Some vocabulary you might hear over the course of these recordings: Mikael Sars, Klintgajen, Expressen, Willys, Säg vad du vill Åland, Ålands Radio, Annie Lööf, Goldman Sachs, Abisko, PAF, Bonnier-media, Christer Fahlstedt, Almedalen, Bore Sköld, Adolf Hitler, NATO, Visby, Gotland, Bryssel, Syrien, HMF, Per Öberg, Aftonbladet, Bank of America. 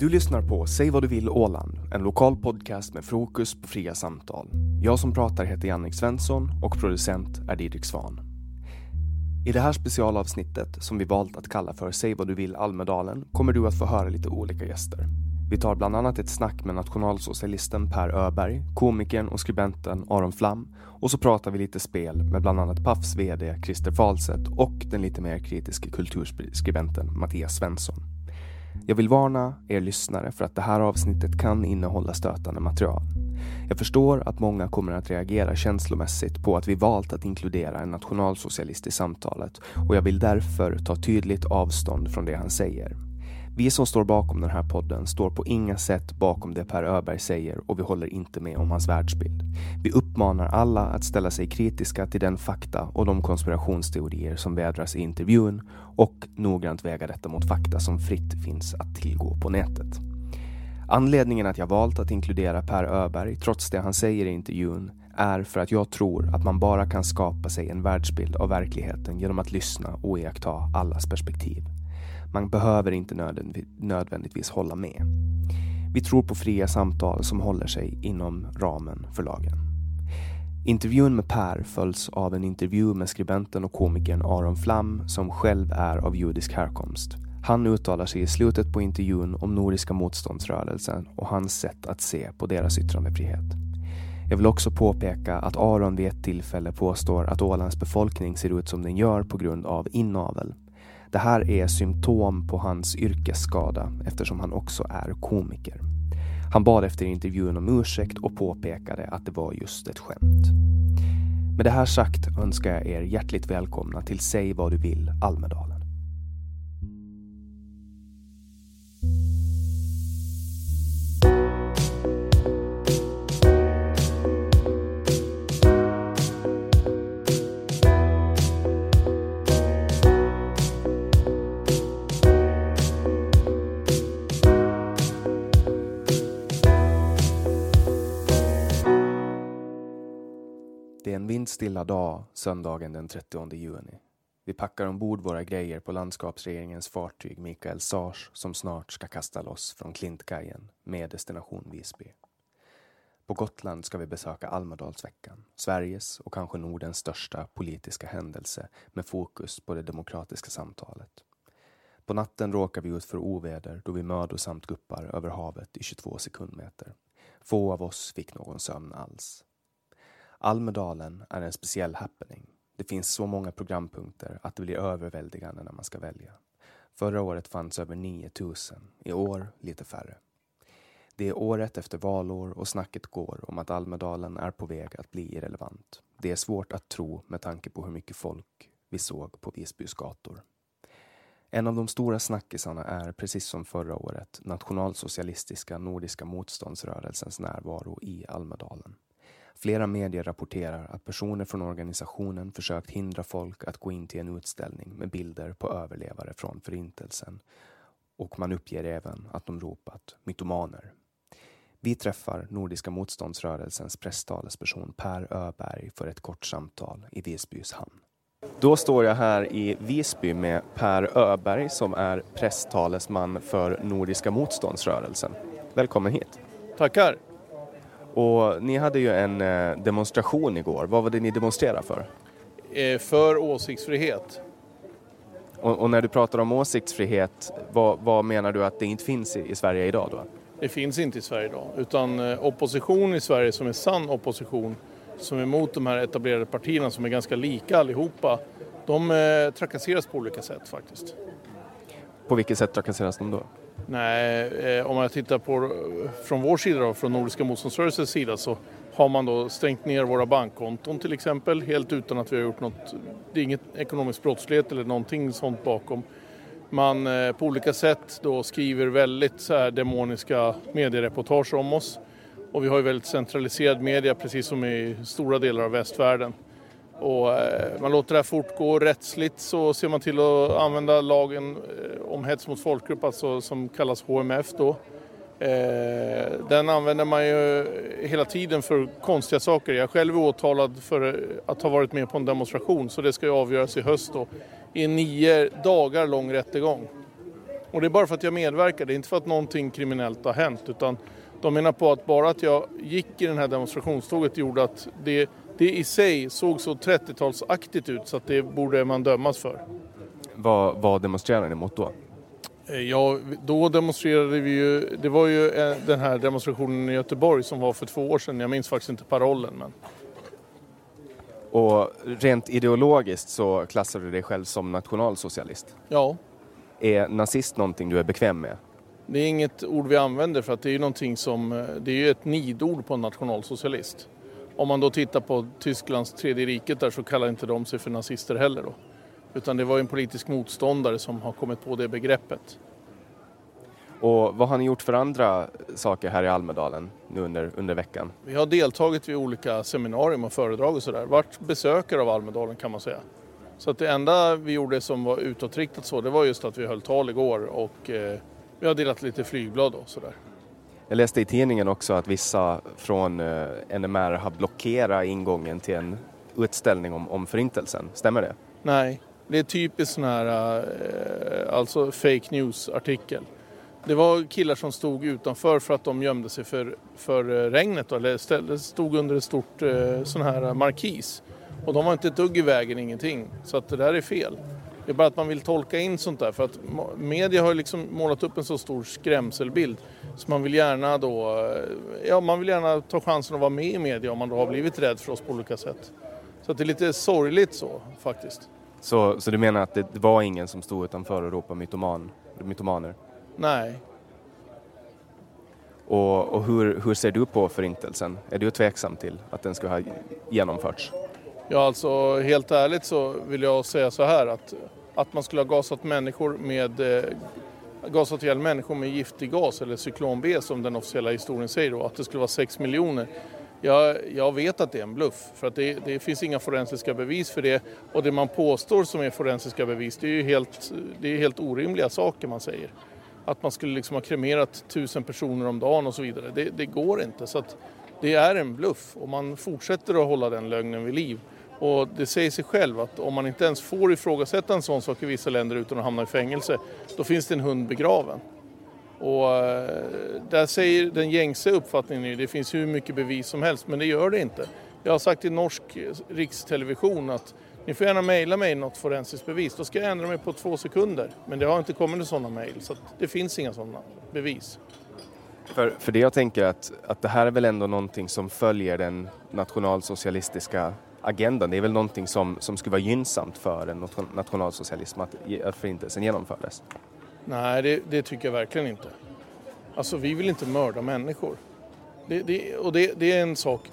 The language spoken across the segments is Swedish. Du lyssnar på Säg vad du vill Åland, en lokal podcast med fokus på fria samtal. Jag som pratar heter Jannik Svensson och producent är Didrik Svahn. I det här specialavsnittet, som vi valt att kalla för Säg vad du vill Almedalen, kommer du att få höra lite olika gäster. Vi tar bland annat ett snack med nationalsocialisten Per Öberg, komikern och skribenten Aron Flam, och så pratar vi lite spel med bland annat PAFs vd Christer Fahlstedt och den lite mer kritiska kulturskribenten Mattias Svensson. Jag vill varna er lyssnare för att det här avsnittet kan innehålla stötande material. Jag förstår att många kommer att reagera känslomässigt på att vi valt att inkludera en nationalsocialist i samtalet, och jag vill därför ta tydligt avstånd från det han säger. Vi som står bakom den här podden står på inga sätt bakom det Per Öberg säger, och vi håller inte med om hans världsbild. Vi uppmanar alla att ställa sig kritiska till den fakta och de konspirationsteorier som vädras i intervjun och noggrant väga detta mot fakta som fritt finns att tillgå på nätet. Anledningen att jag valt att inkludera Per Öberg trots det han säger i intervjun är för att jag tror att man bara kan skapa sig en världsbild av verkligheten genom att lyssna och iaktta allas perspektiv. Man behöver inte nödvändigtvis hålla med. Vi tror på fria samtal som håller sig inom ramen för lagen. Intervjun med Per följs av en intervju med skribenten och komikern Aron Flam, som själv är av judisk härkomst. Han uttalar sig i slutet på intervjun om Nordiska motståndsrörelsen och hans sätt att se på deras yttrandefrihet. Jag vill också påpeka att Aron vid ett tillfälle påstår att Ålands befolkning ser ut som den gör på grund av inavel. Det här är symptom på hans yrkesskada eftersom han också är komiker. Han bad efter intervjun om ursäkt och påpekade att det var just ett skämt. Med det här sagt önskar jag er hjärtligt välkomna till Säg vad du vill Almedalen. Stilla dag, söndagen den 30 juni. Vi packar ombord våra grejer på landskapsregeringens fartyg Mikael Sars, som snart ska kasta loss från Klintgajen med destination Visby. På Gotland ska vi besöka Almedalsveckan, Sveriges och kanske Nordens största politiska händelse med fokus på det demokratiska samtalet. På natten råkar vi ut för oväder då vi mödosamt guppar över havet i 22 sekundmeter. Få av oss fick någon sömn alls. Almedalen är en speciell happening. Det finns så många programpunkter att det blir överväldigande när man ska välja. Förra året fanns över 9000, i år lite färre. Det är året efter valår och snacket går om att Almedalen är på väg att bli irrelevant. Det är svårt att tro med tanke på hur mycket folk vi såg på Visbys gator. En av de stora snackisarna är, precis som förra året, nationalsocialistiska Nordiska motståndsrörelsens närvaro i Almedalen. Flera medier rapporterar att personer från organisationen försökt hindra folk att gå in till en utställning med bilder på överlevare från förintelsen. Och man uppger även att de ropat mytomaner. Vi träffar Nordiska motståndsrörelsens presstalesperson Per Öberg för ett kort samtal i Visbys hamn. Då står jag här i Visby med Per Öberg som är presstalesman för Nordiska motståndsrörelsen. Välkommen hit. Tackar. Och ni hade ju en demonstration igår. Vad var det ni demonstrerade för? För åsiktsfrihet. Och när du pratar om åsiktsfrihet, vad menar du att det inte finns i Sverige idag då? Det finns inte i Sverige idag, utan opposition i Sverige som är sann opposition, som är mot de här etablerade partierna som är ganska lika allihopa, de trakasseras på olika sätt faktiskt. På vilket sätt trakasseras de då? Nej, om jag tittar på från vår sida då, från Nordiska motståndsrörelsens sida, så har man då stängt ner våra bankkonton till exempel, helt utan att vi har gjort något, det är inget ekonomisk brottslighet eller någonting sånt bakom. Man på olika sätt då skriver väldigt så här demoniska mediereportage om oss, och vi har ju väldigt centraliserad media precis som i stora delar av västvärlden. Och man låter det här fortgå rättsligt, så ser man till att använda lagen om hets mot folkgrupp, alltså, som kallas HMF då. Den använder man ju hela tiden för konstiga saker. Jag själv är åtalad för att ha varit med på en demonstration, så det ska ju avgöras i höst då, i 9 dagar lång rättegång. Och det är bara för att jag medverkar, det är inte för att någonting kriminellt har hänt, utan de menar på att bara att jag gick i den här demonstrationståget gjorde att det i sig såg så 30-talsaktigt ut, så att det borde man dömas för. Vad demonstrerade ni mot då? Ja, då demonstrerade vi ju, det var ju den här demonstrationen i Göteborg som var för 2 år sedan. Jag minns faktiskt inte parollen, men... Och rent ideologiskt så klassar du dig själv som nationalsocialist. Ja. Är nazist någonting du är bekväm med? Det är inget ord vi använder, för att det är ju någonting som, det är ju ett nidord på en nationalsocialist. Om man då tittar på Tysklands tredje riket där, så kallar inte de sig för nazister heller då. Utan det var en politisk motståndare som har kommit på det begreppet. Och vad har ni gjort för andra saker här i Almedalen nu under veckan? Vi har deltagit vid olika seminarier och föredrag och sådär. Vart besökare av Almedalen kan man säga. Så att det enda vi gjorde som var utåtriktat så, det var just att vi höll tal igår, och vi har delat lite flygblad och sådär. Jag läste i tidningen också att vissa från NMR har blockerat ingången till en utställning om förintelsen. Stämmer det? Nej, det är typiskt sån här alltså fake news-artikel. Det var killar som stod utanför för att de gömde sig för regnet. Eller stod under ett stort sån här markis. Och de var inte ett dugg i vägen, ingenting. Så att det där är fel. Det är bara att man vill tolka in sånt där. För att media har liksom målat upp en så stor skrämselbild. Så man vill gärna då... Ja, man vill gärna ta chansen att vara med i media om man då har blivit rädd för oss på olika sätt. Så att det är lite sorgligt så, faktiskt. Så du menar att det var ingen som stod utanför och ropade mytomaner? Nej. Och hur ser du på förintelsen? Är du tveksam till att den skulle ha genomförts? Ja, alltså helt ärligt så vill jag säga så här, att man skulle ha gasat ihjäl människor med giftig gas, eller cyklon B som den officiella historien säger då, att det skulle vara 6 miljoner. Jag vet att det är en bluff, för att det finns inga forensiska bevis för det, och det man påstår som är forensiska bevis, det är ju helt orimliga saker man säger. Att man skulle liksom ha kremerat 1000 personer om dagen och så vidare. Det går inte, så att det är en bluff, och man fortsätter att hålla den lögnen vid liv. Och det säger sig själv att om man inte ens får ifrågasätta en sån sak i vissa länder utan att hamna i fängelse, då finns det en hund begraven. Och där säger den gängse uppfattningen ju, det finns hur mycket bevis som helst, men det gör det inte. Jag har sagt i norsk rikstelevision att ni får gärna mejla mig något forensiskt bevis, då ska jag ändra mig på 2 sekunder. Men det har inte kommit sådana mejl, så att det finns inga sådana bevis. För det jag tänker att det här är väl ändå någonting som följer den nationalsocialistiska agendan. Det är väl någonting som skulle vara gynnsamt för en nationalsocialism att förintelsen genomfördes. Nej, det tycker jag verkligen inte. Alltså vi vill inte mörda människor. Det är en sak.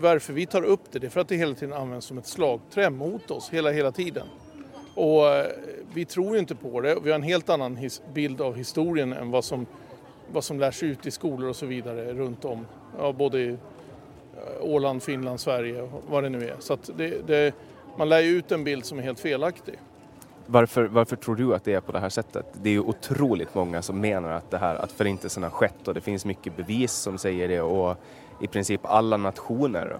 Varför vi tar upp det är för att det hela tiden används som ett slagträ mot oss hela tiden. Och vi tror inte på det. Vi har en helt annan bild av historien än vad som lärs ut i skolor och så vidare runt om. Ja, både i Åland, Finland, Sverige och vad det nu är. Så att man lär ju ut en bild som är helt felaktig. Varför tror du att det är på det här sättet? Det är ju otroligt många som menar att förintelsen har skett och det finns mycket bevis som säger det, och i princip alla nationer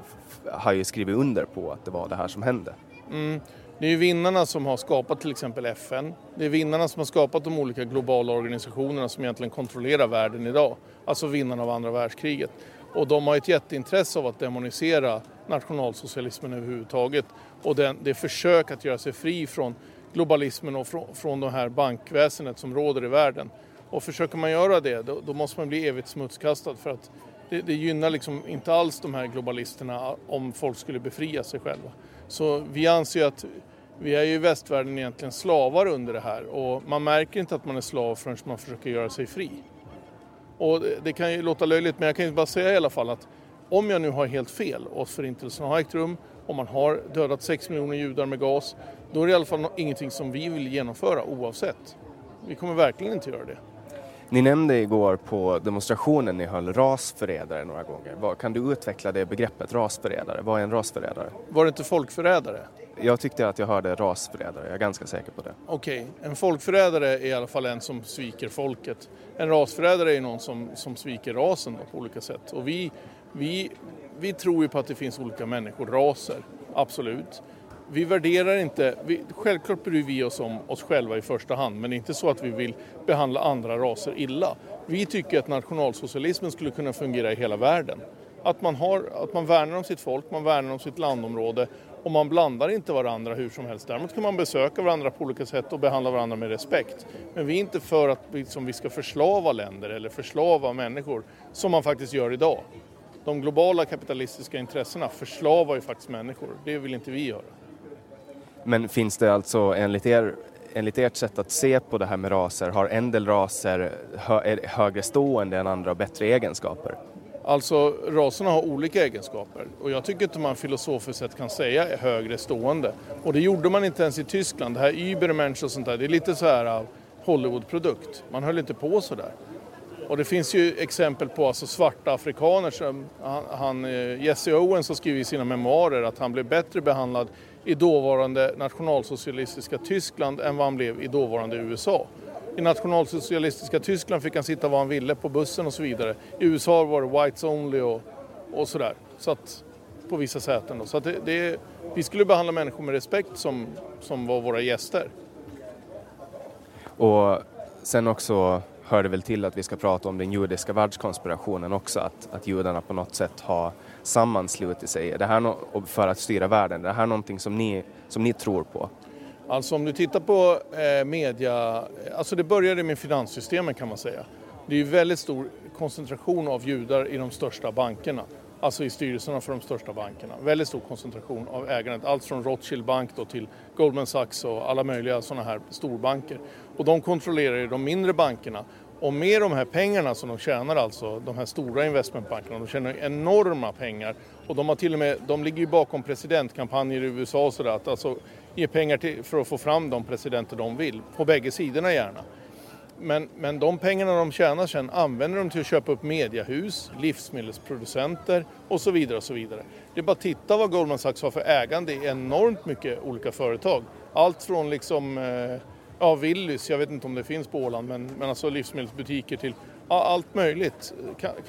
har ju skrivit under på att det var det här som hände. Mm. Det är ju vinnarna som har skapat till exempel FN. Det är vinnarna som har skapat de olika globala organisationerna som egentligen kontrollerar världen idag. Alltså vinnarna av andra världskriget. Och de har ett jätteintresse av att demonisera nationalsocialismen överhuvudtaget. Och det försök att göra sig fri från globalismen och från det här bankväsendet som råder i världen. Och försöker man göra det, då måste man bli evigt smutskastad, för att det gynnar liksom inte alls de här globalisterna om folk skulle befria sig själva. Så vi anser att vi är ju i västvärlden egentligen slavar under det här, och man märker inte att man är slav förrän man försöker göra sig fri. Och det kan ju låta löjligt, men jag kan ju bara säga i alla fall att om jag nu har helt fel och förintelsen har ägt rum, om man har dödat 6 miljoner judar med gas, då är det i alla fall ingenting som vi vill genomföra oavsett. Vi kommer verkligen inte göra det. Ni nämnde igår på demonstrationen ni höll rasförrädare några gånger. Kan du utveckla det begreppet rasförrädare? Vad är en rasförrädare? Var det inte folkförrädare? Jag tyckte att jag hörde rasförrädare. Jag är ganska säker på det. Okej. En folkförrädare är i alla fall en som sviker folket. En rasförrädare är någon som sviker rasen på olika sätt. Och vi tror ju på att det finns olika människoraser. Absolut. Vi värderar inte, självklart bryr vi oss om oss själva i första hand, men det är inte så att vi vill behandla andra raser illa. Vi tycker att nationalsocialismen skulle kunna fungera i hela världen. Att man värnar om sitt folk, man värnar om sitt landområde, och man blandar inte varandra hur som helst. Däremot kan man besöka varandra på olika sätt och behandla varandra med respekt. Men vi är inte för att vi ska förslava länder eller förslava människor, som man faktiskt gör idag. De globala kapitalistiska intressena förslavar ju faktiskt människor. Det vill inte vi göra. Men finns det alltså enligt ert sätt att se på det här med raser, har en del raser högre stående än andra och bättre egenskaper? Alltså raserna har olika egenskaper, och jag tycker inte man filosofiskt sett kan säga är högre stående. Och det gjorde man inte ens i Tyskland. Det här Übermensch och sånt där, det är lite så här Hollywoodprodukt. Man höll inte på så där. Och det finns ju exempel på alltså svarta afrikaner. Jesse Owens har skrivit i sina memoarer att han blev bättre behandlad i dåvarande nationalsocialistiska Tyskland än vad han blev i dåvarande USA. I nationalsocialistiska Tyskland fick han sitta var han ville på bussen och så vidare. I USA var det whites only och sådär. Så att, på vissa säten då. Så att vi skulle behandla människor med respekt som var våra gäster. Och sen också hörde väl till att vi ska prata om den judiska världskonspirationen också. Att judarna på något sätt har sammanslutit sig. Det här för att styra världen. Det här är någonting som ni tror på. Alltså om du tittar på media. Alltså det började med finanssystemen kan man säga. Det är ju väldigt stor koncentration av judar i de största bankerna. Alltså i styrelserna för de största bankerna. Väldigt stor koncentration av ägandet. Allt från Rothschild Bank då till Goldman Sachs och alla möjliga sådana här storbanker. Och de kontrollerar ju de mindre bankerna. Och med de här pengarna som de tjänar, alltså de här stora investmentbankerna, de tjänar enorma pengar. Och de har till och med, de ligger ju bakom presidentkampanjer i USA och sådär. Att alltså ge pengar för att få fram de presidenter de vill. På bägge sidorna gärna. Men de pengarna de tjänar sen använder de till att köpa upp mediehus, livsmedelsproducenter och så vidare och så vidare. Det är bara att titta vad Goldman Sachs har för ägande i enormt mycket olika företag. Allt från liksom Willys, jag vet inte om det finns på Åland, men alltså livsmedelsbutiker till allt möjligt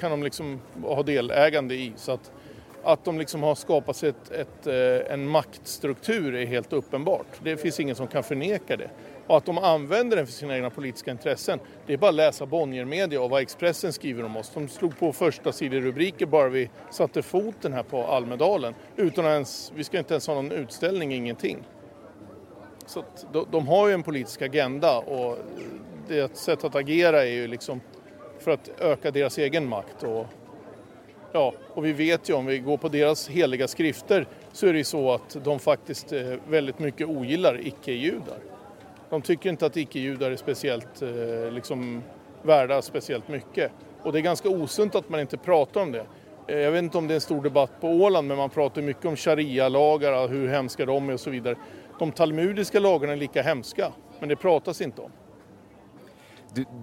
kan de liksom ha delägande i. Så att de liksom har skapat sig en maktstruktur är helt uppenbart. Det finns ingen som kan förneka det. Och att de använder den för sina egna politiska intressen, det är bara att läsa Bonnier-media och vad Expressen skriver om oss. De slog på första siderubriker bara vi satte foten här på Almedalen. Vi ska inte ens ha någon utställning, ingenting. Så att de har ju en politisk agenda, och det sättet att agera är ju liksom för att öka deras egen makt och Ja, och vi vet ju om vi går på deras heliga skrifter så är det ju så att de faktiskt väldigt mycket ogillar icke-judar. De tycker inte att icke-judar är speciellt värda speciellt mycket. Och det är ganska osunt att man inte pratar om det. Jag vet inte om det är en stor debatt på Åland, men man pratar mycket om sharia-lagar, hur hemska de är och så vidare. De talmudiska lagarna är lika hemska, men det pratas inte om.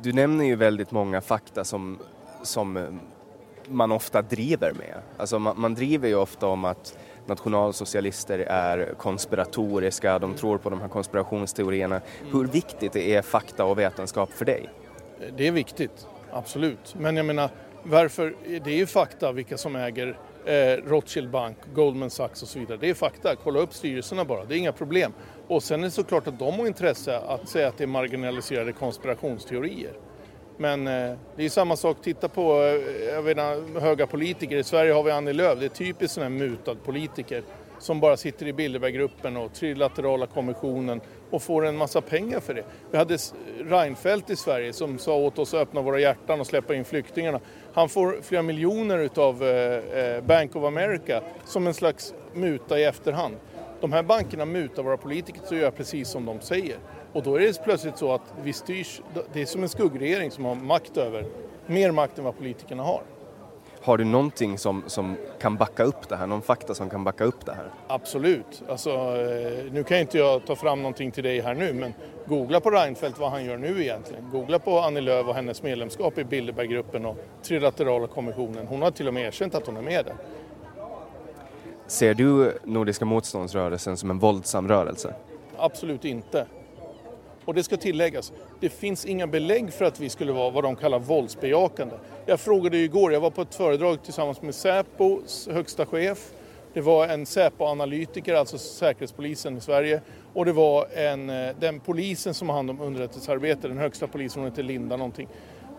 Du nämner ju väldigt många fakta som man ofta driver med. Alltså man driver ju ofta om att nationalsocialister är konspiratoriska, de tror på de här konspirationsteorierna. Hur viktigt är fakta och vetenskap för dig? Det är viktigt, absolut. Men jag menar, varför? Det är ju fakta vilka som äger Rothschild Bank, Goldman Sachs och så vidare. Det är fakta, kolla upp styrelserna bara, det är inga problem. Och sen är det såklart att de har intresse att säga att det är marginaliserade konspirationsteorier. Men det är samma sak, titta på höga politiker. I Sverige har vi Annie Lööf, det är typiskt sån här mutad politiker som bara sitter i Bilderberggruppen och Trilaterala kommissionen och får en massa pengar för det. Vi hade Reinfeldt i Sverige som sa åt oss att öppna våra hjärtan och släppa in flyktingarna. Han får flera miljoner av Bank of America som en slags muta i efterhand. De här bankerna mutar våra politiker så gör precis som de säger. Och då är det plötsligt så att vi styrs, det är som en skuggregering som har makt över, mer makt än vad politikerna har. Har du någonting som kan backa upp det här? Någon fakta som kan backa upp det här? Absolut. Alltså, nu kan inte jag ta fram någonting till dig här nu, men googla på Reinfeldt vad han gör nu egentligen. Googla på Annie Lööf och hennes medlemskap i Bilderberggruppen och Trilaterala kommissionen. Hon har till och med erkänt att hon är med där. Ser du Nordiska motståndsrörelsen som en våldsam rörelse? Absolut inte. Och det ska tilläggas, det finns inga belägg för att vi skulle vara vad de kallar våldsbejakande. Jag frågade ju igår, jag var på ett föredrag tillsammans med Säpos högsta chef. Det var en Säpo-analytiker, alltså säkerhetspolisen i Sverige. Och det var den polisen som har hand om underrättelsearbete, den högsta polisen, hon heter Linda någonting.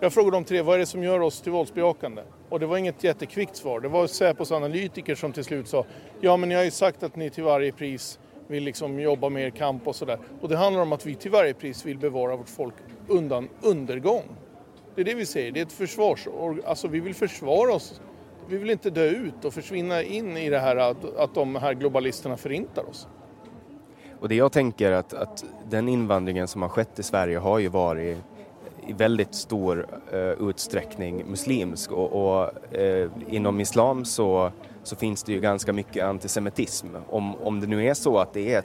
Jag frågade dem tre, vad är det som gör oss till våldsbejakande? Och det var inget jättekvickt svar. Det var Säpos analytiker som till slut sa, ja men jag har ju sagt att ni till varje pris vill jobba med er kamp och sådär. Och det handlar om att vi till varje pris vill bevara vårt folk undan undergång. Det är det vi säger, det är ett försvarsår. Alltså vi vill försvara oss. Vi vill inte dö ut och försvinna in i det här att de här globalisterna förintar oss. Och det jag tänker att den invandringen som har skett i Sverige har ju varit i väldigt stor utsträckning muslimsk och inom islam så finns det ju ganska mycket antisemitism. Om det nu är så att det är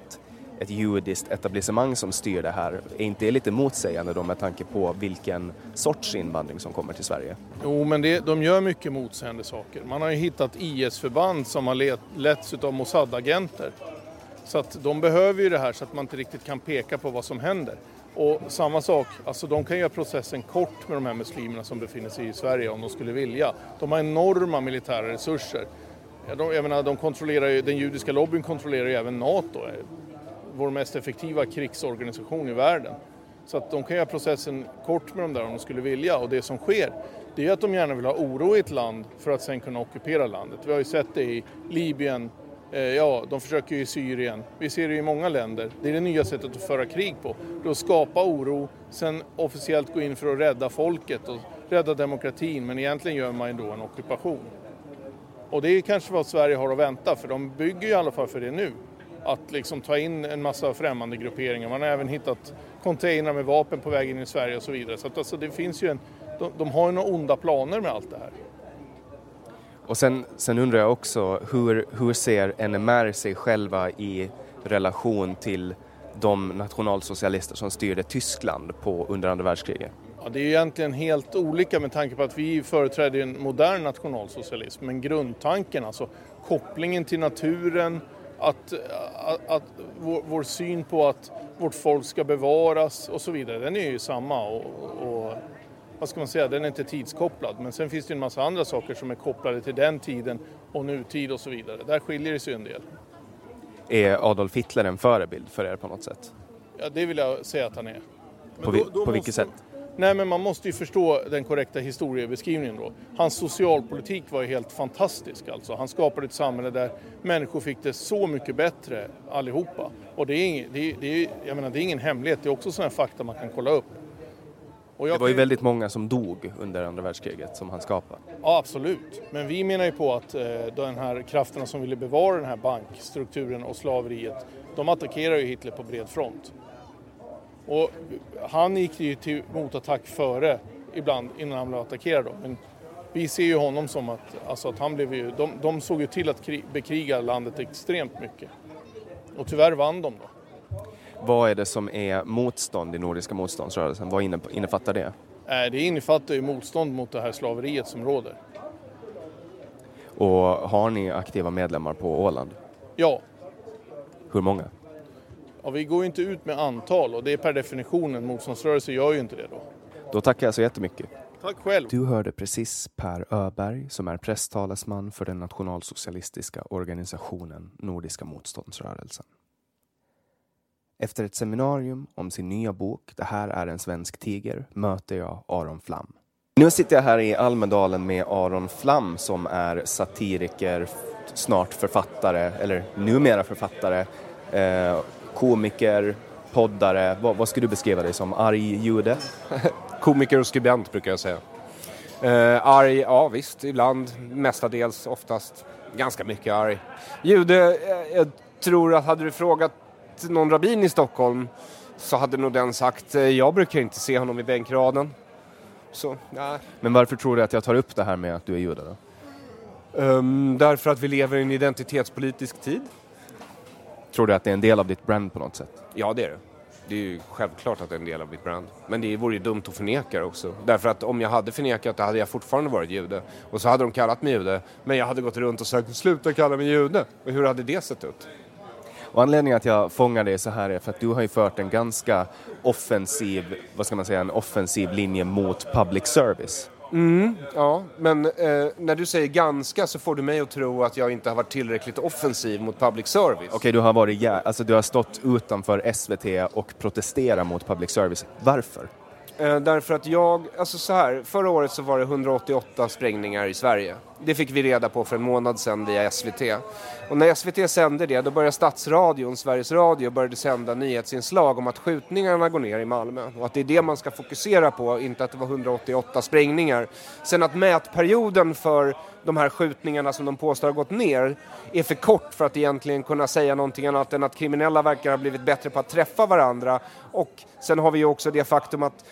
ett judiskt etablissemang som styr det här, är inte det lite motsägande då med tanke på vilken sorts invandring som kommer till Sverige? Jo, men de gör mycket motsägande saker. Man har ju hittat IS-förband som har letts av Mossad-agenter. Så att de behöver ju det här så att man inte riktigt kan peka på vad som händer. Och samma sak, alltså de kan göra processen kort med de här muslimerna som befinner sig i Sverige om de skulle vilja. De har enorma militära resurser. Jag menar, de kontrollerar ju, den judiska lobbyn kontrollerar ju även NATO, vår mest effektiva krigsorganisation i världen. Så att de kan göra processen kort med dem där om de skulle vilja. Och det som sker, det är att de gärna vill ha oro i ett land för att sen kunna ockupera landet. Vi har ju sett det i Libyen, de försöker ju i Syrien. Vi ser det i många länder. Det är det nya sättet att föra krig på. Det är att skapa oro, sen officiellt gå in för att rädda folket och rädda demokratin. Men egentligen gör man ändå en ockupation. Och det är kanske vad Sverige har att vänta, för de bygger i alla fall för det nu. Att ta in en massa främmande grupperingar. Man har även hittat container med vapen på väg in i Sverige och så vidare. Så att, alltså, det finns ju de har ju några onda planer med allt det här. Och sen undrar jag också, hur ser NMR sig själva i relation till de nationalsocialister som styrde Tyskland under andra världskriget? Ja, det är egentligen helt olika med tanke på att vi företräder en modern nationalsocialism. Men grundtanken, alltså kopplingen till naturen, att vår syn på att vårt folk ska bevaras och så vidare, den är ju samma och vad ska man säga, den är inte tidskopplad. Men sen finns det en massa andra saker som är kopplade till den tiden och nutid och så vidare. Där skiljer det sig en del. Är Adolf Hitler en förebild för er på något sätt? Ja, det vill jag säga att han är. Men på vilket sätt? Nej, men man måste ju förstå den korrekta historiebeskrivningen då. Hans socialpolitik var ju helt fantastisk alltså. Han skapade ett samhälle där människor fick det så mycket bättre allihopa. Och det är ingen hemlighet, det är också sådana fakta man kan kolla upp. Och det var ju väldigt många som dog under andra världskriget som han skapade. Ja, absolut. Men vi menar ju på att de här krafterna som ville bevara den här bankstrukturen och slaveriet, de attackerar ju Hitler på bred front. Och han gick ju till motattack före ibland innan han blev attackerad. Men vi ser ju honom som att, alltså att han blev ju, de såg ju till att bekriga landet extremt mycket. Och tyvärr vann de då. Vad är det som är motstånd i Nordiska motståndsrörelsen? Vad innefattar det? Det innefattar ju motstånd mot det här slaveriet som råder. Och har ni aktiva medlemmar på Åland? Ja. Hur många? Ja, vi går ju inte ut med antal och det är per definition en motståndsrörelse, gör ju inte det då. Då tackar jag så jättemycket. Tack själv. Du hörde precis Per Öberg som är presstalesman för den nationalsocialistiska organisationen Nordiska motståndsrörelsen. Efter ett seminarium om sin nya bok Det här är en svensk tiger möter jag Aron Flam. Nu sitter jag här i Almedalen med Aron Flam som är satiriker, snart författare eller numera författare, komiker, poddare. Vad skulle du beskriva dig som? Arg jude? Komiker och skribent brukar jag säga. Arg, ja visst, ibland, mestadels, oftast, ganska mycket arg. Jude, jag tror att hade du frågat någon rabbin i Stockholm så hade nog den sagt, jag brukar inte se honom i bänkraden. Så, nej. Men varför tror du att jag tar upp det här med att du är jude då? Därför att vi lever i en identitetspolitisk tid. Tror du att det är en del av ditt brand på något sätt? Ja, det är det. Det är ju självklart att det är en del av mitt brand. Men det vore ju dumt att förneka också. Därför att om jag hade förnekat det hade jag fortfarande varit jude. Och så hade de kallat mig jude. Men jag hade gått runt och sagt, sluta kalla mig jude. Och hur hade det sett ut? Och anledningen att jag fångar dig så här är för att du har ju fört en ganska offensiv, vad ska man säga, en offensiv linje mot public service. Mm, ja, men när du säger ganska så får du mig att tro att jag inte har varit tillräckligt offensiv mot public service. Okej, du har varit, alltså du har stått utanför SVT och protesterat mot public service. Varför? Därför att förra året så var det 188 sprängningar i Sverige. Det fick vi reda på för en månad sedan via SVT. Och när SVT sände det, då började Stadsradion, Sveriges Radio, började sända nyhetsinslag om att skjutningarna går ner i Malmö. Och att det är det man ska fokusera på, inte att det var 188 sprängningar. Sen att mätperioden för de här skjutningarna som de påstår har gått ner är för kort för att egentligen kunna säga någonting annat än att kriminella verkar ha blivit bättre på att träffa varandra. Och sen har vi ju också det faktum att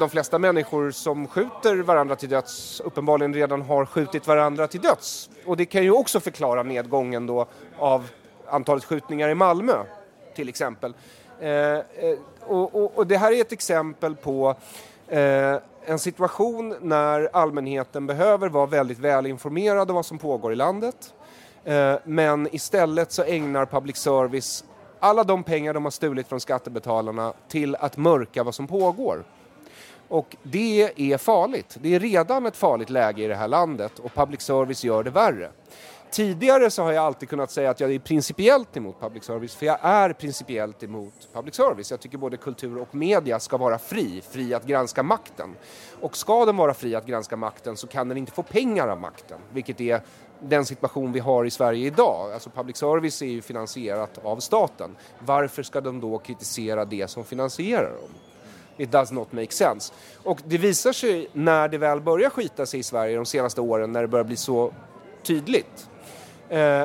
de flesta människor som skjuter varandra till döds uppenbarligen redan har skjutit varandra till döds. Och det kan ju också förklara nedgången då av antalet skjutningar i Malmö till exempel. Och det här är ett exempel på en situation när allmänheten behöver vara väldigt välinformerad om vad som pågår i landet. Men istället så ägnar public service alla de pengar de har stulit från skattebetalarna till att mörka vad som pågår. Och det är farligt. Det är redan ett farligt läge i det här landet och public service gör det värre. Tidigare så har jag alltid kunnat säga att jag är principiellt emot public service, för jag är principiellt emot public service. Jag tycker både kultur och media ska vara fri att granska makten. Och ska den vara fri att granska makten så kan den inte få pengar av makten, vilket är den situation vi har i Sverige idag. Alltså public service är ju finansierat av staten. Varför ska de då kritisera det som finansierar dem? It does not make sense. Och det visar sig när det väl börjar skita sig i Sverige de senaste åren, när det börjar bli så tydligt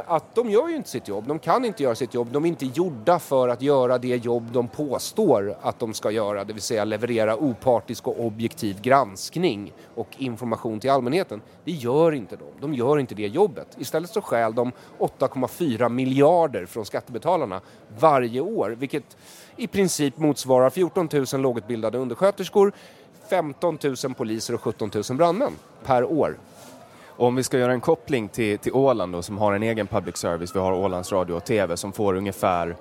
att de gör ju inte sitt jobb. De kan inte göra sitt jobb. De är inte gjorda för att göra det jobb de påstår att de ska göra. Det vill säga leverera opartisk och objektiv granskning och information till allmänheten. Det gör inte de. De gör inte det jobbet. Istället så stjäl de 8,4 miljarder från skattebetalarna varje år. Vilket i princip motsvarar 14 000 lågutbildade undersköterskor, 15 000 poliser och 17 000 brandmän per år. Och om vi ska göra en koppling till Åland då, som har en egen public service, vi har Ålands Radio och TV som får ungefär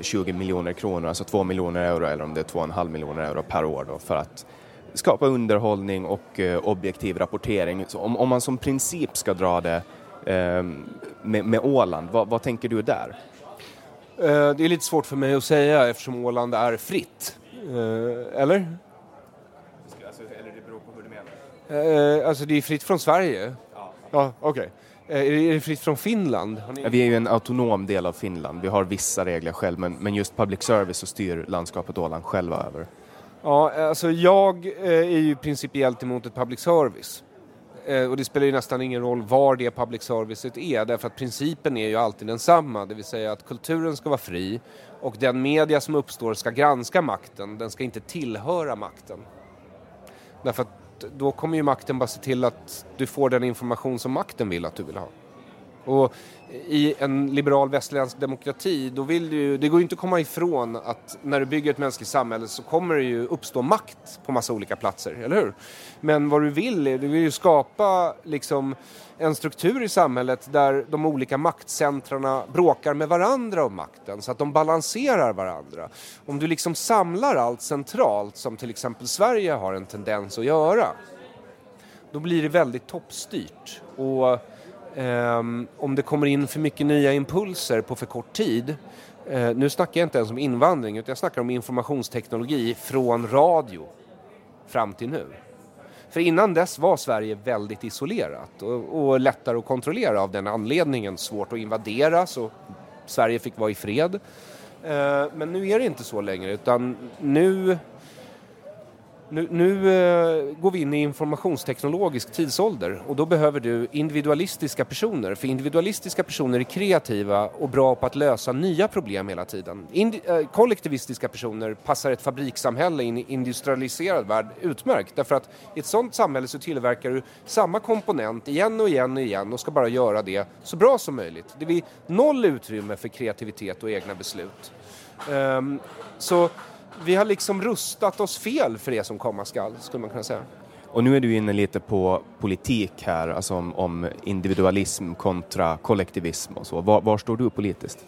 20 miljoner kronor, alltså 2 miljoner euro eller om det är 2,5 miljoner euro per år då, för att skapa underhållning och objektiv rapportering. Så om man som princip ska dra det med Åland, vad tänker du där? Det är lite svårt för mig att säga eftersom Åland är fritt. Eller? Eller det beror på hur du menar. Alltså det är fritt från Sverige. Ja, okej. Okay. Är det fritt från Finland? Vi är ju en autonom del av Finland. Vi har vissa regler själv, men just public service så styr landskapet Åland själva över. Ja, alltså jag är ju principiellt emot ett public service. Och det spelar ju nästan ingen roll var det public servicet är. Därför att principen är ju alltid densamma. Det vill säga att kulturen ska vara fri. Och den media som uppstår ska granska makten. Den ska inte tillhöra makten. Därför att då kommer ju makten bara se till att du får den information som makten vill att du vill ha. Och i en liberal västerländsk demokrati, då vill du, det går ju inte att komma ifrån att när du bygger ett mänskligt samhälle så kommer det ju uppstå makt på massa olika platser, eller hur? Men vad du vill ju skapa liksom en struktur i samhället där de olika maktcentrarna bråkar med varandra om makten så att de balanserar varandra. Om du liksom samlar allt centralt, som till exempel Sverige har en tendens att göra, då blir det väldigt toppstyrt. Och om det kommer in för mycket nya impulser på för kort tid. Nu snackar jag inte ens om invandring, utan jag snackar om informationsteknologi från radio fram till nu. För innan dess var Sverige väldigt isolerat och lättare att kontrollera av den anledningen. Svårt att invaderas och Sverige fick vara i fred. Men nu är det inte så längre, utan Nu går vi in i informationsteknologisk tidsålder och då behöver du individualistiska personer. För individualistiska personer är kreativa och bra på att lösa nya problem hela tiden. Kollektivistiska personer passar ett fabrikssamhälle i en industrialiserad värld utmärkt. Därför att i ett sådant samhälle så tillverkar du samma komponent igen och ska bara göra det så bra som möjligt. Det blir noll utrymme för kreativitet och egna beslut. Så vi har liksom rustat oss fel för det som komma skall, skulle man kunna säga. Och nu är du inne lite på politik här, alltså om individualism kontra kollektivism och så. Var står du politiskt?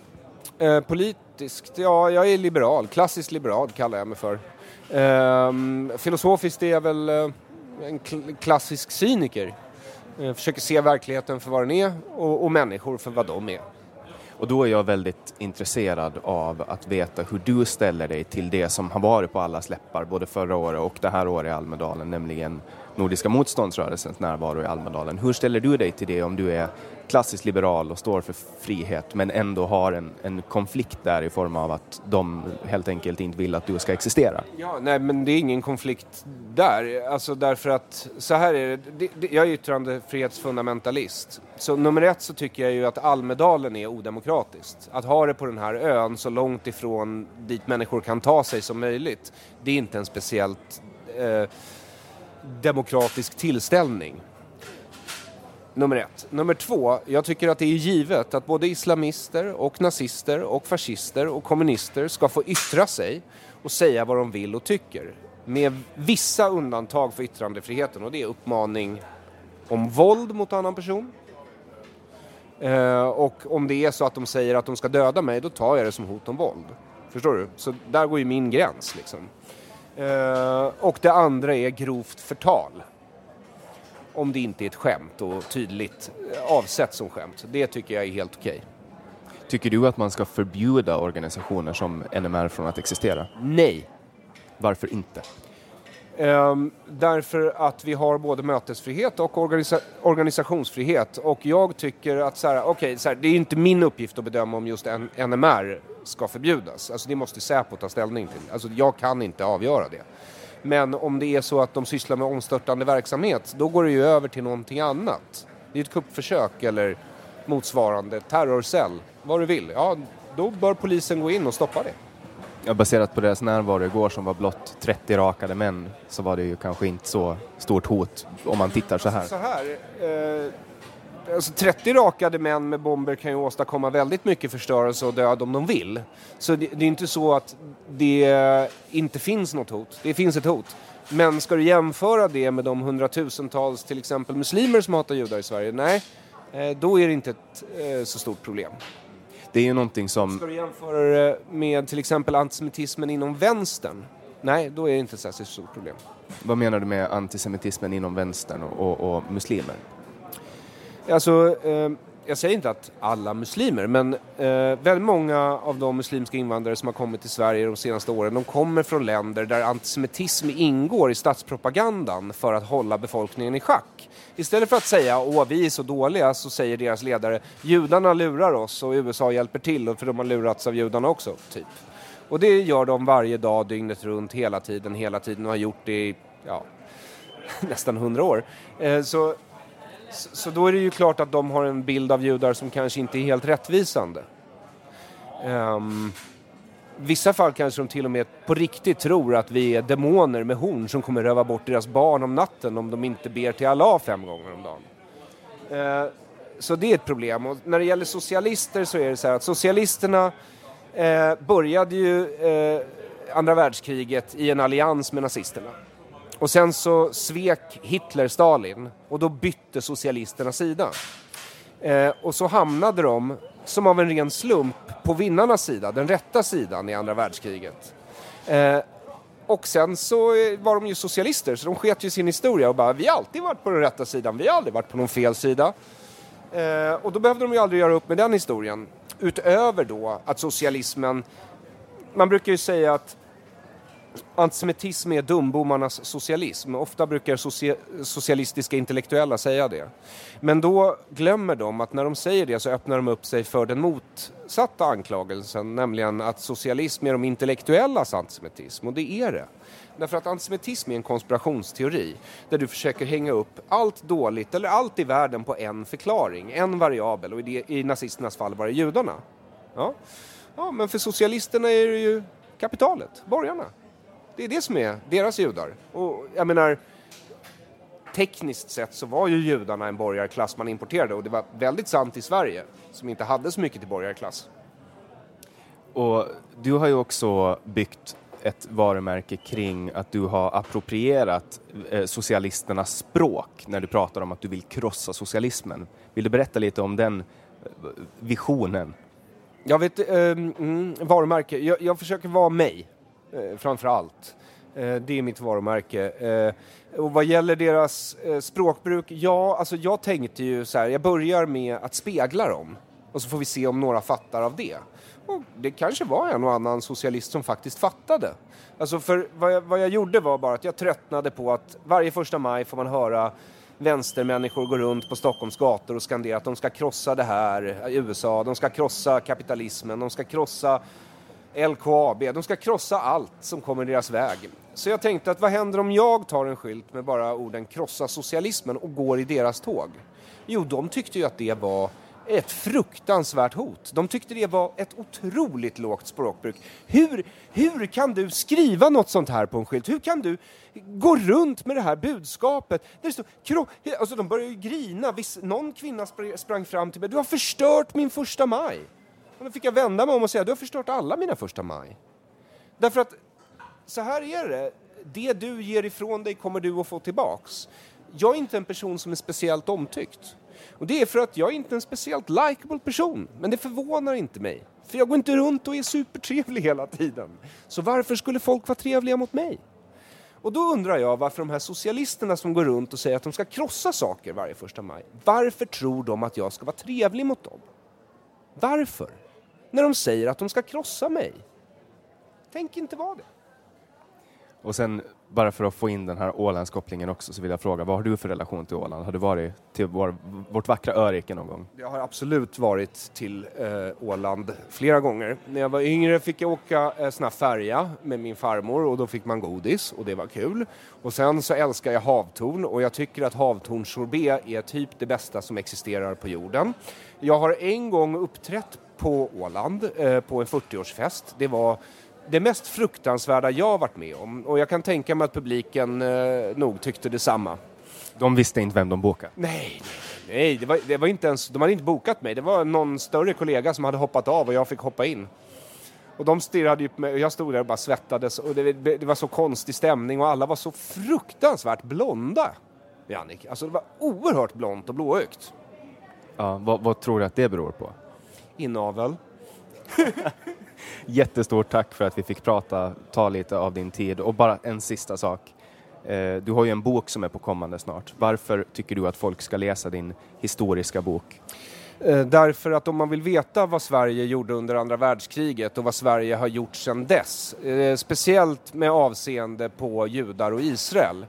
Politiskt? Ja, jag är liberal. Klassiskt liberal kallar jag mig för. Filosofiskt är jag väl en klassisk cyniker. Försöker se verkligheten för vad den är och människor för vad de är. Och då är jag väldigt intresserad av att veta hur du ställer dig till det som har varit på allas läppar både förra året och det här året i Almedalen, nämligen Nordiska motståndsrörelsens närvaro i Almedalen. Hur ställer du dig till det om du är klassiskt liberal och står för frihet men ändå har en konflikt där i form av att de helt enkelt inte vill att du ska existera? Ja, nej, men det är ingen konflikt där. Alltså därför att så här är det, jag är yttrandefrihetsfundamentalist. Så nummer ett så tycker jag ju att Almedalen är odemokratiskt. Att ha det på den här ön så långt ifrån dit människor kan ta sig som möjligt, det är inte en speciellt demokratisk tillställning. Nummer ett. Nummer två, jag tycker att det är givet att både islamister och nazister och fascister och kommunister ska få yttra sig och säga vad de vill och tycker. Med vissa undantag för yttrandefriheten, och det är uppmaning om våld mot annan person. Och om det är så att de säger att de ska döda mig, då tar jag det som hot om våld. Förstår du? Så där går ju min gräns liksom. Och det andra är grovt förtal. Om det inte är ett skämt och tydligt avsett som skämt. Det tycker jag är helt okej. Tycker du att man ska förbjuda organisationer som NMR från att existera? Nej. Varför inte? Därför att vi har både mötesfrihet och organisationsfrihet. Och jag tycker att det är inte min uppgift att bedöma om just NMR ska förbjudas. Alltså det måste Säpo ta ställning till. Alltså jag kan inte avgöra det. Men om det är så att de sysslar med omstörtande verksamhet, då går det ju över till någonting annat. Det är ett kuppförsök eller motsvarande terrorcell, vad du vill. Ja, då bör polisen gå in och stoppa det. Ja, baserat på deras närvaro igår som var blott 30 rakade män, så var det ju kanske inte så stort hot om man tittar så här. Så här 30 rakade män med bomber kan ju åstadkomma väldigt mycket förstörelse och död om de vill. Så det är inte så att det inte finns något hot. Det finns ett hot. Men ska du jämföra det med de hundratusentals till exempel muslimer som hatar judar i Sverige? Nej, då är det inte ett så stort problem. Det är ju någonting som... Ska du jämföra det med till exempel antisemitismen inom vänstern? Nej, då är det inte ett så stort problem. Vad menar du med antisemitismen inom vänstern och muslimer? Alltså, jag säger inte att alla muslimer, men väldigt många av de muslimska invandrare som har kommit till Sverige de senaste åren, de kommer från länder där antisemitism ingår i statspropagandan för att hålla befolkningen i schack. Istället för att säga, vi är så dåliga, så säger deras ledare, judarna lurar oss och USA hjälper till för de har lurats av judarna också, typ. Och det gör de varje dag, dygnet runt, hela tiden och har gjort det i nästan 100 år. Så då är det ju klart att de har en bild av judar som kanske inte är helt rättvisande. Vissa fall kanske de till och med på riktigt tror att vi är demoner med horn som kommer röva bort deras barn om natten om de inte ber till Allah 5 gånger om dagen. Så det är ett problem. Och när det gäller socialister så är det så här att socialisterna började ju andra världskriget i en allians med nazisterna. Och sen så svek Hitler Stalin och då bytte socialisterna sida. Och så hamnade de som av en ren slump på vinnarnas sida, den rätta sidan i andra världskriget. Och sen så var de ju socialister så de sket ju sin historia och bara, vi har alltid varit på den rätta sidan, vi har aldrig varit på någon fel sida. Och då behövde de ju aldrig göra upp med den historien. Utöver då att socialismen, man brukar ju säga att antisemitism är dumbomarnas socialism. Ofta brukar socialistiska intellektuella säga det. Men då glömmer de att när de säger det så öppnar de upp sig för den motsatta anklagelsen. Nämligen att socialism är de intellektuellas antisemitism. Och det är det. Därför att antisemitism är en konspirationsteori. Där du försöker hänga upp allt dåligt eller allt i världen på en förklaring. En variabel. Och i nazisternas fall var det judarna. Ja, men för socialisterna är det ju kapitalet, borgarna. Det är det som är deras judar. Och jag menar, tekniskt sett så var ju judarna en borgarklass man importerade. Och det var väldigt sant i Sverige som inte hade så mycket till borgarklass. Och du har ju också byggt ett varumärke kring att du har approprierat socialisternas språk när du pratar om att du vill krossa socialismen. Vill du berätta lite om den visionen? Jag vet, varumärke. Jag försöker vara mig. Framför allt. Det är mitt varumärke. Och vad gäller deras språkbruk, jag tänkte ju så här, jag börjar med att spegla dem. Och så får vi se om några fattar av det. Och det kanske var en och annan socialist som faktiskt fattade. Alltså för vad jag gjorde var bara att jag tröttnade på att varje 1 maj får man höra vänstermänniskor går runt på Stockholms gator och skanderar att de ska krossa det här i USA. De ska krossa kapitalismen, de ska krossa LKAB, de ska krossa allt som kommer deras väg. Så jag tänkte att vad händer om jag tar en skylt med bara orden krossa socialismen och går i deras tåg? Jo, de tyckte ju att det var ett fruktansvärt hot. De tyckte det var ett otroligt lågt språkbruk. Hur kan du skriva något sånt här på en skylt? Hur kan du gå runt med det här budskapet? Där det står, alltså, de började ju grina. Någon kvinna sprang fram till mig. Du har förstört min 1 maj. Och då fick jag vända mig om och säga, du har förstört alla mina 1 maj. Därför att, så här är det. Det du ger ifrån dig kommer du att få tillbaks. Jag är inte en person som är speciellt omtyckt. Och det är för att jag är inte en speciellt likable person. Men det förvånar inte mig. För jag går inte runt och är supertrevlig hela tiden. Så varför skulle folk vara trevliga mot mig? Och då undrar jag varför de här socialisterna som går runt och säger att de ska krossa saker varje 1 maj. Varför tror de att jag ska vara trevlig mot dem? Varför? När de säger att de ska krossa mig. Tänk inte vara det. Och sen, bara för att få in den här Ålandskopplingen också, så vill jag fråga, vad har du för relation till Åland? Har du varit till vårt vackra örike någon gång? Jag har absolut varit till Åland flera gånger. När jag var yngre fick jag åka såna färja med min farmor och då fick man godis och det var kul. Och sen så älskar jag havtorn och jag tycker att havtornssorbet är typ det bästa som existerar på jorden. Jag har en gång uppträtt på Åland på en 40-årsfest. Det var det mest fruktansvärda jag varit med om. Och jag kan tänka mig att publiken nog tyckte detsamma. De visste inte vem de bokade? Nej, det var inte ens, de hade inte bokat mig. Det var någon större kollega som hade hoppat av och jag fick hoppa in. Och de stirrade ju på mig och jag stod där och bara svettades. Och det var så konstig stämning och alla var så fruktansvärt blonda. Jannik, alltså det var oerhört blont och blåögt. Ja, vad tror du att det beror på? Inavel. Jättestort tack för att vi fick ta lite av din tid. Och bara en sista sak. Du har ju en bok som är på kommande snart. Varför tycker du att folk ska läsa din historiska bok? Därför att om man vill veta vad Sverige gjorde under andra världskriget och vad Sverige har gjort sedan dess, speciellt med avseende på judar och Israel,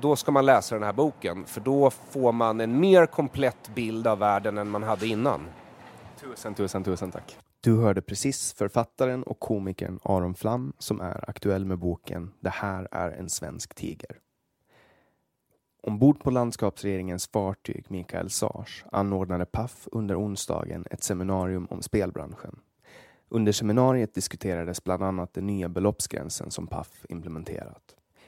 då ska man läsa den här boken. För då får man en mer komplett bild av världen än man hade innan. Tusen tack. Du hörde precis författaren och komikern Aron Flam som är aktuell med boken Det här är en svensk tiger. Ombord på landskapsregeringens fartyg Mikael Sars anordnade PAF under onsdagen ett seminarium om spelbranschen. Under seminariet diskuterades bland annat den nya beloppsgränsen som PAF implementerat.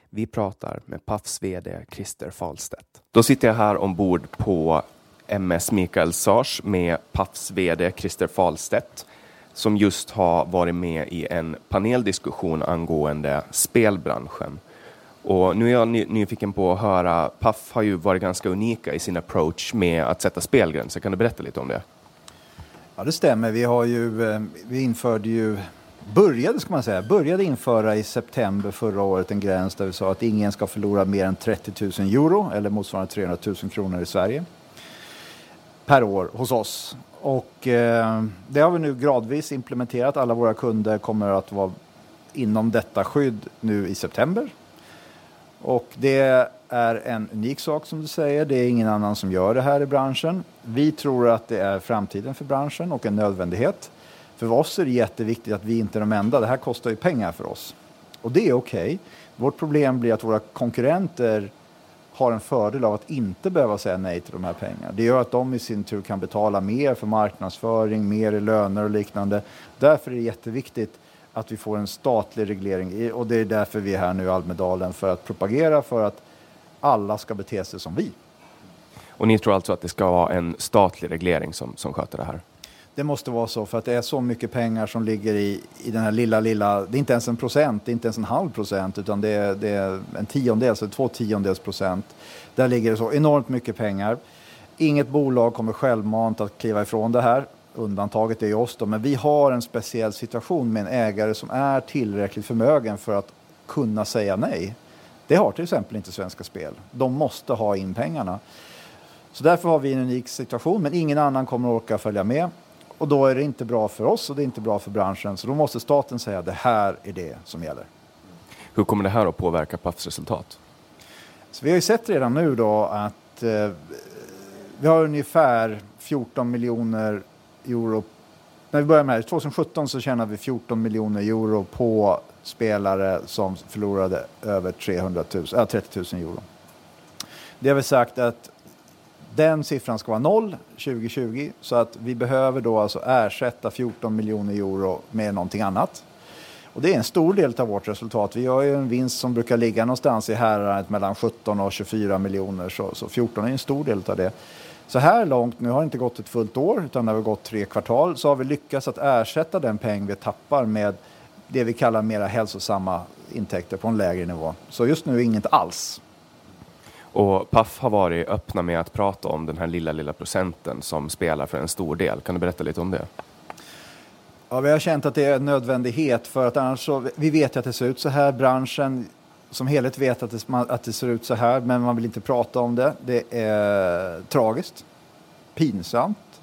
Vi pratar med PAFs vd Christer Fahlstedt. Då sitter jag här ombord på MS Mikael Sars med PAFs vd Christer Fahlstedt som just har varit med i en paneldiskussion angående spelbranschen. Och nu är jag nyfiken på att höra, PAF har ju varit ganska unika i sin approach med att sätta spelgränser. Kan du berätta lite om det? Ja, det stämmer. Vi började införa i september förra året en gräns där vi sa att ingen ska förlora mer än 30 000 euro eller motsvarande 300 000 kronor i Sverige per år hos oss. Och det har vi nu gradvis implementerat. Alla våra kunder kommer att vara inom detta skydd nu i september. Och det är en unik sak som du säger. Det är ingen annan som gör det här i branschen. Vi tror att det är framtiden för branschen och en nödvändighet. För oss är det jätteviktigt att vi inte är de enda. Det här kostar ju pengar för oss. Och det är okej. Vårt problem blir att våra konkurrenter har en fördel av att inte behöva säga nej till de här pengarna. Det gör att de i sin tur kan betala mer för marknadsföring, mer i löner och liknande. Därför är det jätteviktigt att vi får en statlig reglering. Och det är därför vi är här nu i Almedalen, för att propagera för att alla ska bete sig som vi. Och ni tror alltså att det ska vara en statlig reglering som sköter det här? Det måste vara så, för att det är så mycket pengar som ligger i den här lilla... Det är inte ens 1%, det är inte ens 0,5%, utan det är 1/10, så 0,2% Där ligger det så enormt mycket pengar. Inget bolag kommer självmant att kliva ifrån det här. Undantaget är ju oss då, men vi har en speciell situation med en ägare som är tillräckligt förmögen för att kunna säga nej. Det har till exempel inte Svenska Spel. De måste ha in pengarna. Så därför har vi en unik situation, men ingen annan kommer att orka följa med. Och då är det inte bra för oss och det är inte bra för branschen. Så då måste staten säga att det här är det som gäller. Hur kommer det här att påverka PAFs resultat? Så vi har ju sett redan nu då att vi har ungefär 14 miljoner euro. När vi började med det, 2017 så tjänade vi 14 miljoner euro på spelare som förlorade över 30 000 euro. Det har vi sagt att den siffran ska vara 0 2020, så att vi behöver då alltså ersätta 14 miljoner euro med någonting annat. Och det är en stor del av vårt resultat. Vi gör ju en vinst som brukar ligga någonstans i häradet mellan 17 och 24 miljoner, så 14 är en stor del av det. Så här långt, nu har det inte gått ett fullt år utan det har gått 3 kvartal, så har vi lyckats att ersätta den peng vi tappar med det vi kallar mera hälsosamma intäkter på en lägre nivå. Så just nu inget alls. Och PAF har varit öppna med att prata om den här lilla procenten som spelar för en stor del. Kan du berätta lite om det? Ja, vi har känt att det är en nödvändighet, för att annars så, vi vet att det ser ut så här. Branschen som helhet vet att det ser ut så här, men man vill inte prata om det. Det är tragiskt, pinsamt.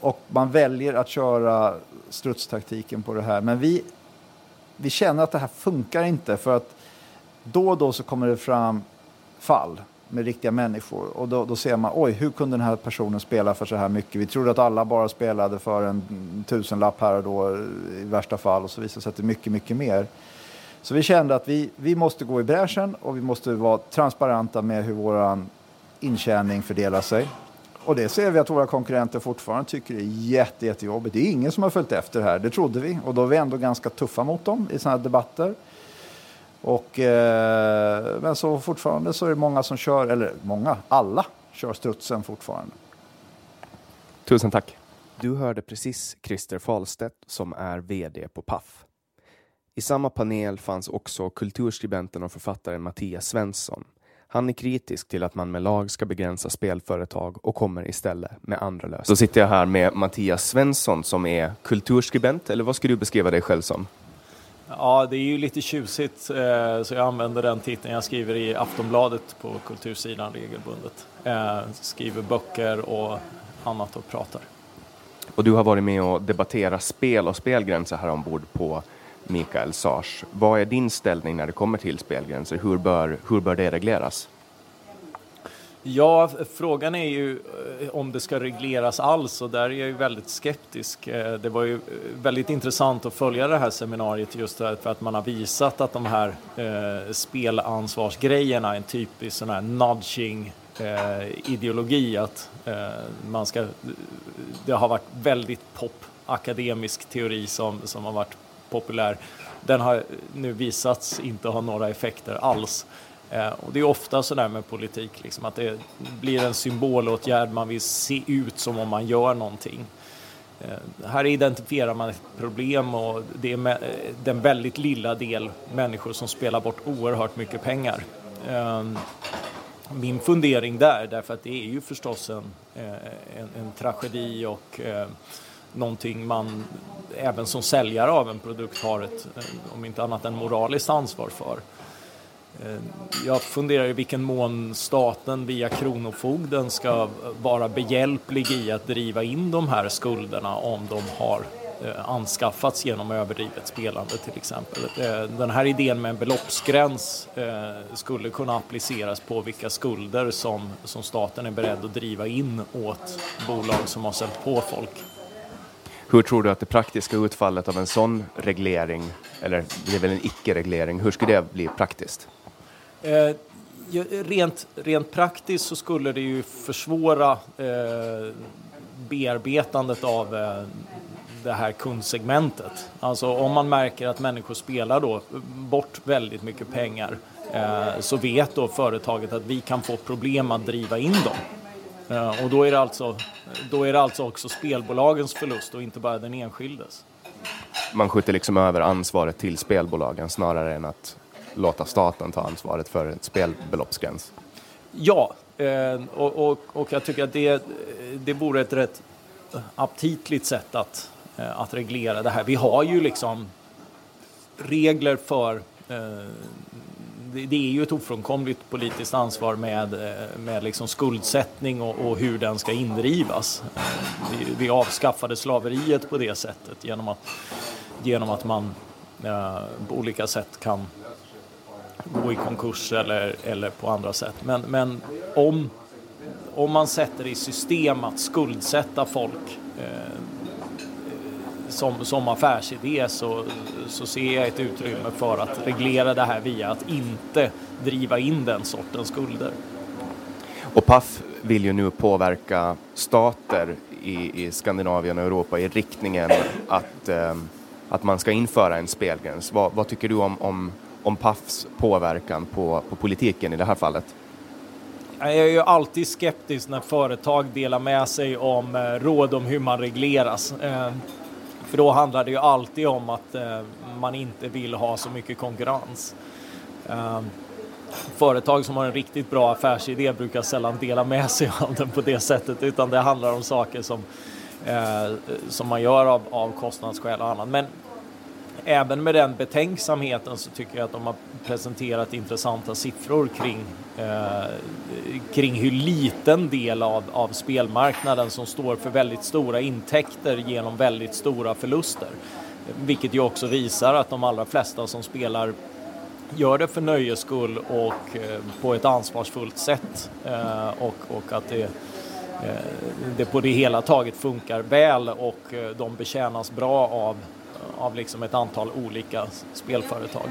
Och man väljer att köra strutstaktiken på det här. Men vi känner att det här funkar inte, för att då och då så kommer det fram fall med riktiga människor. Och då ser man, oj, hur kunde den här personen spela för så här mycket? Vi trodde att alla bara spelade för en 1000-lapp här och då i värsta fall. Och så visade sig att det är mycket, mycket mer. Så vi kände att vi måste gå i bräschen och vi måste vara transparenta med hur vår intjäning fördelar sig. Och det ser vi att våra konkurrenter fortfarande tycker det är jättejobbigt. Det är ingen som har följt efter här, det trodde vi. Och då är vi ändå ganska tuffa mot dem i såna här debatter. Och, men så fortfarande så är det många som kör, eller många, alla kör strutsen fortfarande. Tusen tack. Du hörde precis Christer Fahlstedt som är vd på PAF. I samma panel fanns också kulturskribenten och författaren Mattias Svensson. Han är kritisk till att man med lag ska begränsa spelföretag och kommer istället med andra lösningar. Då sitter jag här med Mattias Svensson som är kulturskribent, eller vad skulle du beskriva dig själv som? Ja, det är ju lite tjusigt, så jag använder den titeln. Jag skriver i Aftonbladet på kultursidan regelbundet. Skriver böcker och annat och pratar. Och du har varit med och debatterat spel och spelgränser här ombord på Mikael Sars. Vad är din ställning när det kommer till spelgränser? Hur bör det regleras? Ja, frågan är ju om det ska regleras alls, och där är jag ju väldigt skeptisk. Det var ju väldigt intressant att följa det här seminariet just för att man har visat att de här spelansvarsgrejerna är en typisk sån här nudging ideologi, att man ska, det har varit väldigt pop-akademisk teori som har varit populär. Den har nu visats inte ha några effekter alls. Och det är ofta sådär med politik, liksom, att det blir en symbolåtgärd, man vill se ut som om man gör någonting. Här identifierar man ett problem, och det är den väldigt lilla del människor som spelar bort oerhört mycket pengar. Min fundering där, därför att det är ju förstås en tragedi och någonting man även som säljare av en produkt har ett, om inte annat än moraliskt ansvar för. Jag funderar i vilken mån staten via kronofogden ska vara behjälplig i att driva in de här skulderna om de har anskaffats genom överdrivet spelande till exempel. Den här idén med en beloppsgräns skulle kunna appliceras på vilka skulder som staten är beredd att driva in åt bolag som har sällt på folk. Hur tror du att det praktiska utfallet av en sån reglering, eller det är väl en icke-reglering, hur skulle det bli praktiskt? Rent praktiskt så skulle det ju försvåra bearbetandet av det här kundsegmentet. Alltså om man märker att människor spelar då bort väldigt mycket pengar, så vet då företaget att vi kan få problem att driva in dem. Och då är det alltså också spelbolagens förlust och inte bara den enskildes. Man skjuter liksom över ansvaret till spelbolagen snarare än att låta staten ta ansvaret för ett spelbeloppsgräns. Ja, och jag tycker att det vore ett rätt aptitligt sätt att reglera det här. Vi har ju liksom regler för... Det är ju ett ofrånkomligt politiskt ansvar med liksom skuldsättning och hur den ska indrivas. Vi avskaffade slaveriet på det sättet genom att man på olika sätt kan gå i konkurs eller på andra sätt. Men om man sätter i system att skuldsätta folk som affärsidé, så ser jag ett utrymme för att reglera det här via att inte driva in den sortens skulder. Och PAF vill ju nu påverka stater i Skandinavien och Europa i riktningen att man ska införa en spelgräns. Vad tycker du om PAFs påverkan på politiken i det här fallet? Jag är ju alltid skeptisk när företag delar med sig om råd om hur man regleras. För då handlar det ju alltid om att man inte vill ha så mycket konkurrens. Företag som har en riktigt bra affärsidé brukar sällan dela med sig av den på det sättet, utan det handlar om saker som man gör av kostnadsskäl och annat. Men även med den betänksamheten så tycker jag att de har presenterat intressanta siffror kring hur liten del av spelmarknaden som står för väldigt stora intäkter genom väldigt stora förluster. Vilket ju också visar att de allra flesta som spelar gör det för nöjes skull och på ett ansvarsfullt sätt. Och att det på det hela taget funkar väl, och de betjänas bra av liksom ett antal olika spelföretag.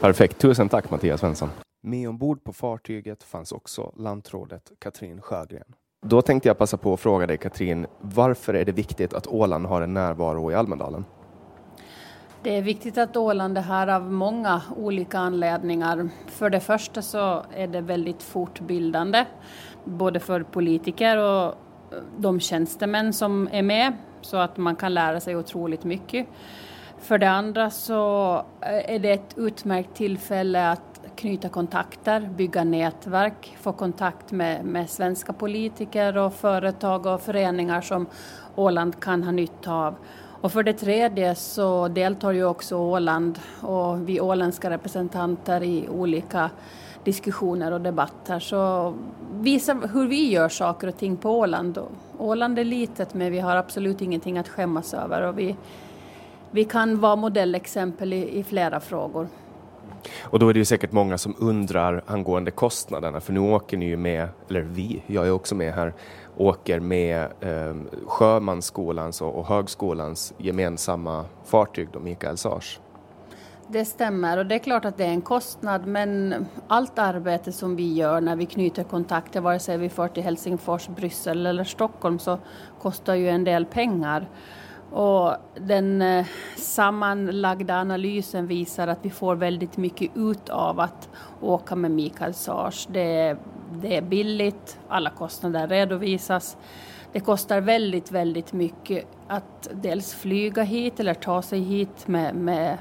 Perfekt. Tusen tack, Mattias Svensson. Med ombord på fartyget fanns också lantrådet Katrin Sjögren. Då tänkte jag passa på att fråga dig, Katrin, varför är det viktigt att Åland har en närvaro i Almedalen? Det är viktigt att Åland är här av många olika anledningar. För det första så är det väldigt fortbildande, både för politiker och de tjänstemän som är med, så att man kan lära sig otroligt mycket. För det andra så är det ett utmärkt tillfälle att knyta kontakter, bygga nätverk, få kontakt med svenska politiker och företag och föreningar som Åland kan ha nytta av. Och för det tredje så deltar ju också Åland och vi åländska representanter i olika diskussioner och debatter. Så visar hur vi gör saker och ting på Åland. Åland är litet, men vi har absolut ingenting att skämmas över. Och vi kan vara modellexempel i flera frågor. Och då är det ju säkert många som undrar angående kostnaderna, för nu åker ni ju med, eller vi, jag är också med här, åker med sjömansskolans och högskolans gemensamma fartyg då, Mikael Sars. Det stämmer, och det är klart att det är en kostnad, men allt arbete som vi gör när vi knyter kontakter, vare sig vi får till Helsingfors, Bryssel eller Stockholm, så kostar ju en del pengar. Och den sammanlagda analysen visar att vi får väldigt mycket ut av att åka med Mikael Sars. Det är billigt, alla kostnader redovisas. Det kostar väldigt, väldigt mycket att dels flyga hit eller ta sig hit med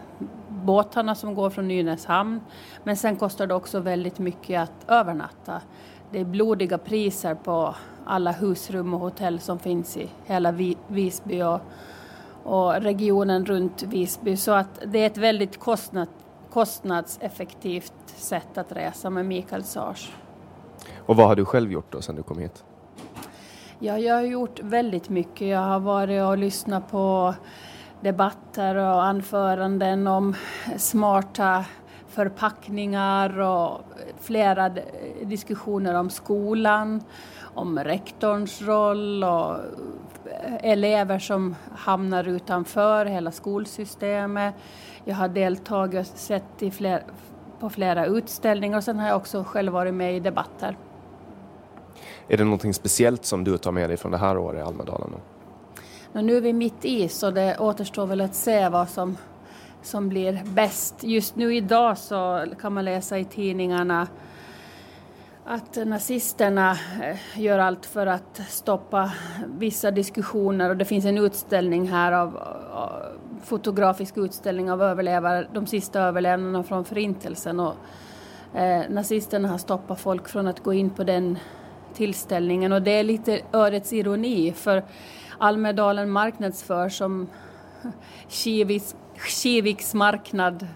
båtarna som går från Nynäshamn. Men sen kostar det också väldigt mycket att övernatta. Det är blodiga priser på alla husrum och hotell som finns i hela Visby och regionen runt Visby. Så att det är ett väldigt kostnadseffektivt sätt att resa med Mikael Sars. Och vad har du själv gjort då sen du kom hit? Ja, jag har gjort väldigt mycket. Jag har varit och lyssnat på debatter och anföranden om smarta förpackningar och flera diskussioner om skolan, om rektorns roll och elever som hamnar utanför hela skolsystemet. Jag har deltagit och sett på flera utställningar, och sen har jag också själv varit med i debatter. Är det någonting speciellt som du tar med dig från det här året i Almedalen? Nu är vi mitt i, så det återstår väl att se vad som blir bäst. Just nu idag så kan man läsa i tidningarna att nazisterna gör allt för att stoppa vissa diskussioner. Och det finns en utställning här, fotografisk utställning av de sista överlevnaderna från förintelsen. Och nazisterna har stoppat folk från att gå in på den tillställningen. Och det är lite örets ironi, för Almedalen marknadsför som Kiviks marknad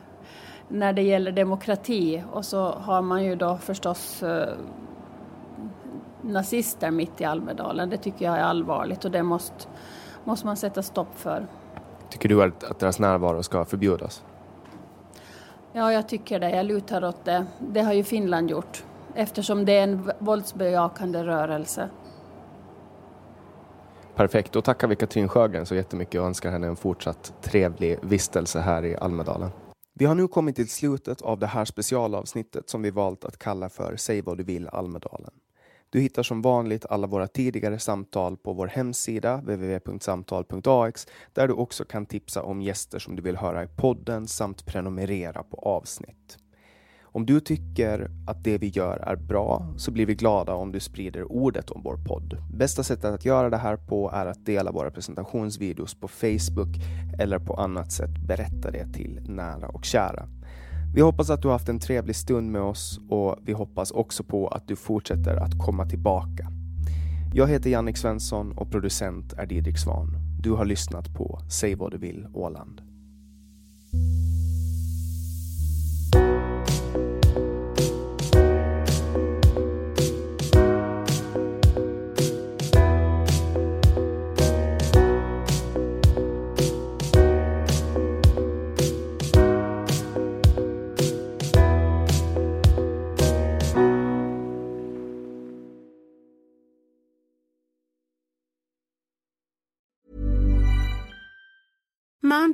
när det gäller demokrati, och så har man ju då förstås nazister mitt i Almedalen. Det tycker jag är allvarligt, och det måste man sätta stopp för. Tycker du att deras närvaro ska förbjudas? Ja, jag tycker det. Jag lutar åt det. Det har ju Finland gjort, eftersom det är en våldsbejakande rörelse. Perfekt, då tackar vi Katrin Sjögren så jättemycket och önskar henne en fortsatt trevlig vistelse här i Almedalen. Vi har nu kommit till slutet av det här specialavsnittet som vi valt att kalla för Säg vad du vill Almedalen. Du hittar som vanligt alla våra tidigare samtal på vår hemsida www.samtal.ax, där du också kan tipsa om gäster som du vill höra i podden samt prenumerera på avsnitt. Om du tycker att det vi gör är bra så blir vi glada om du sprider ordet om vår podd. Bästa sättet att göra det här på är att dela våra presentationsvideos på Facebook eller på annat sätt berätta det till nära och kära. Vi hoppas att du har haft en trevlig stund med oss, och vi hoppas också på att du fortsätter att komma tillbaka. Jag heter Jannik Svensson och producent är Didrik Svahn. Du har lyssnat på Säg vad du vill Åland. Mom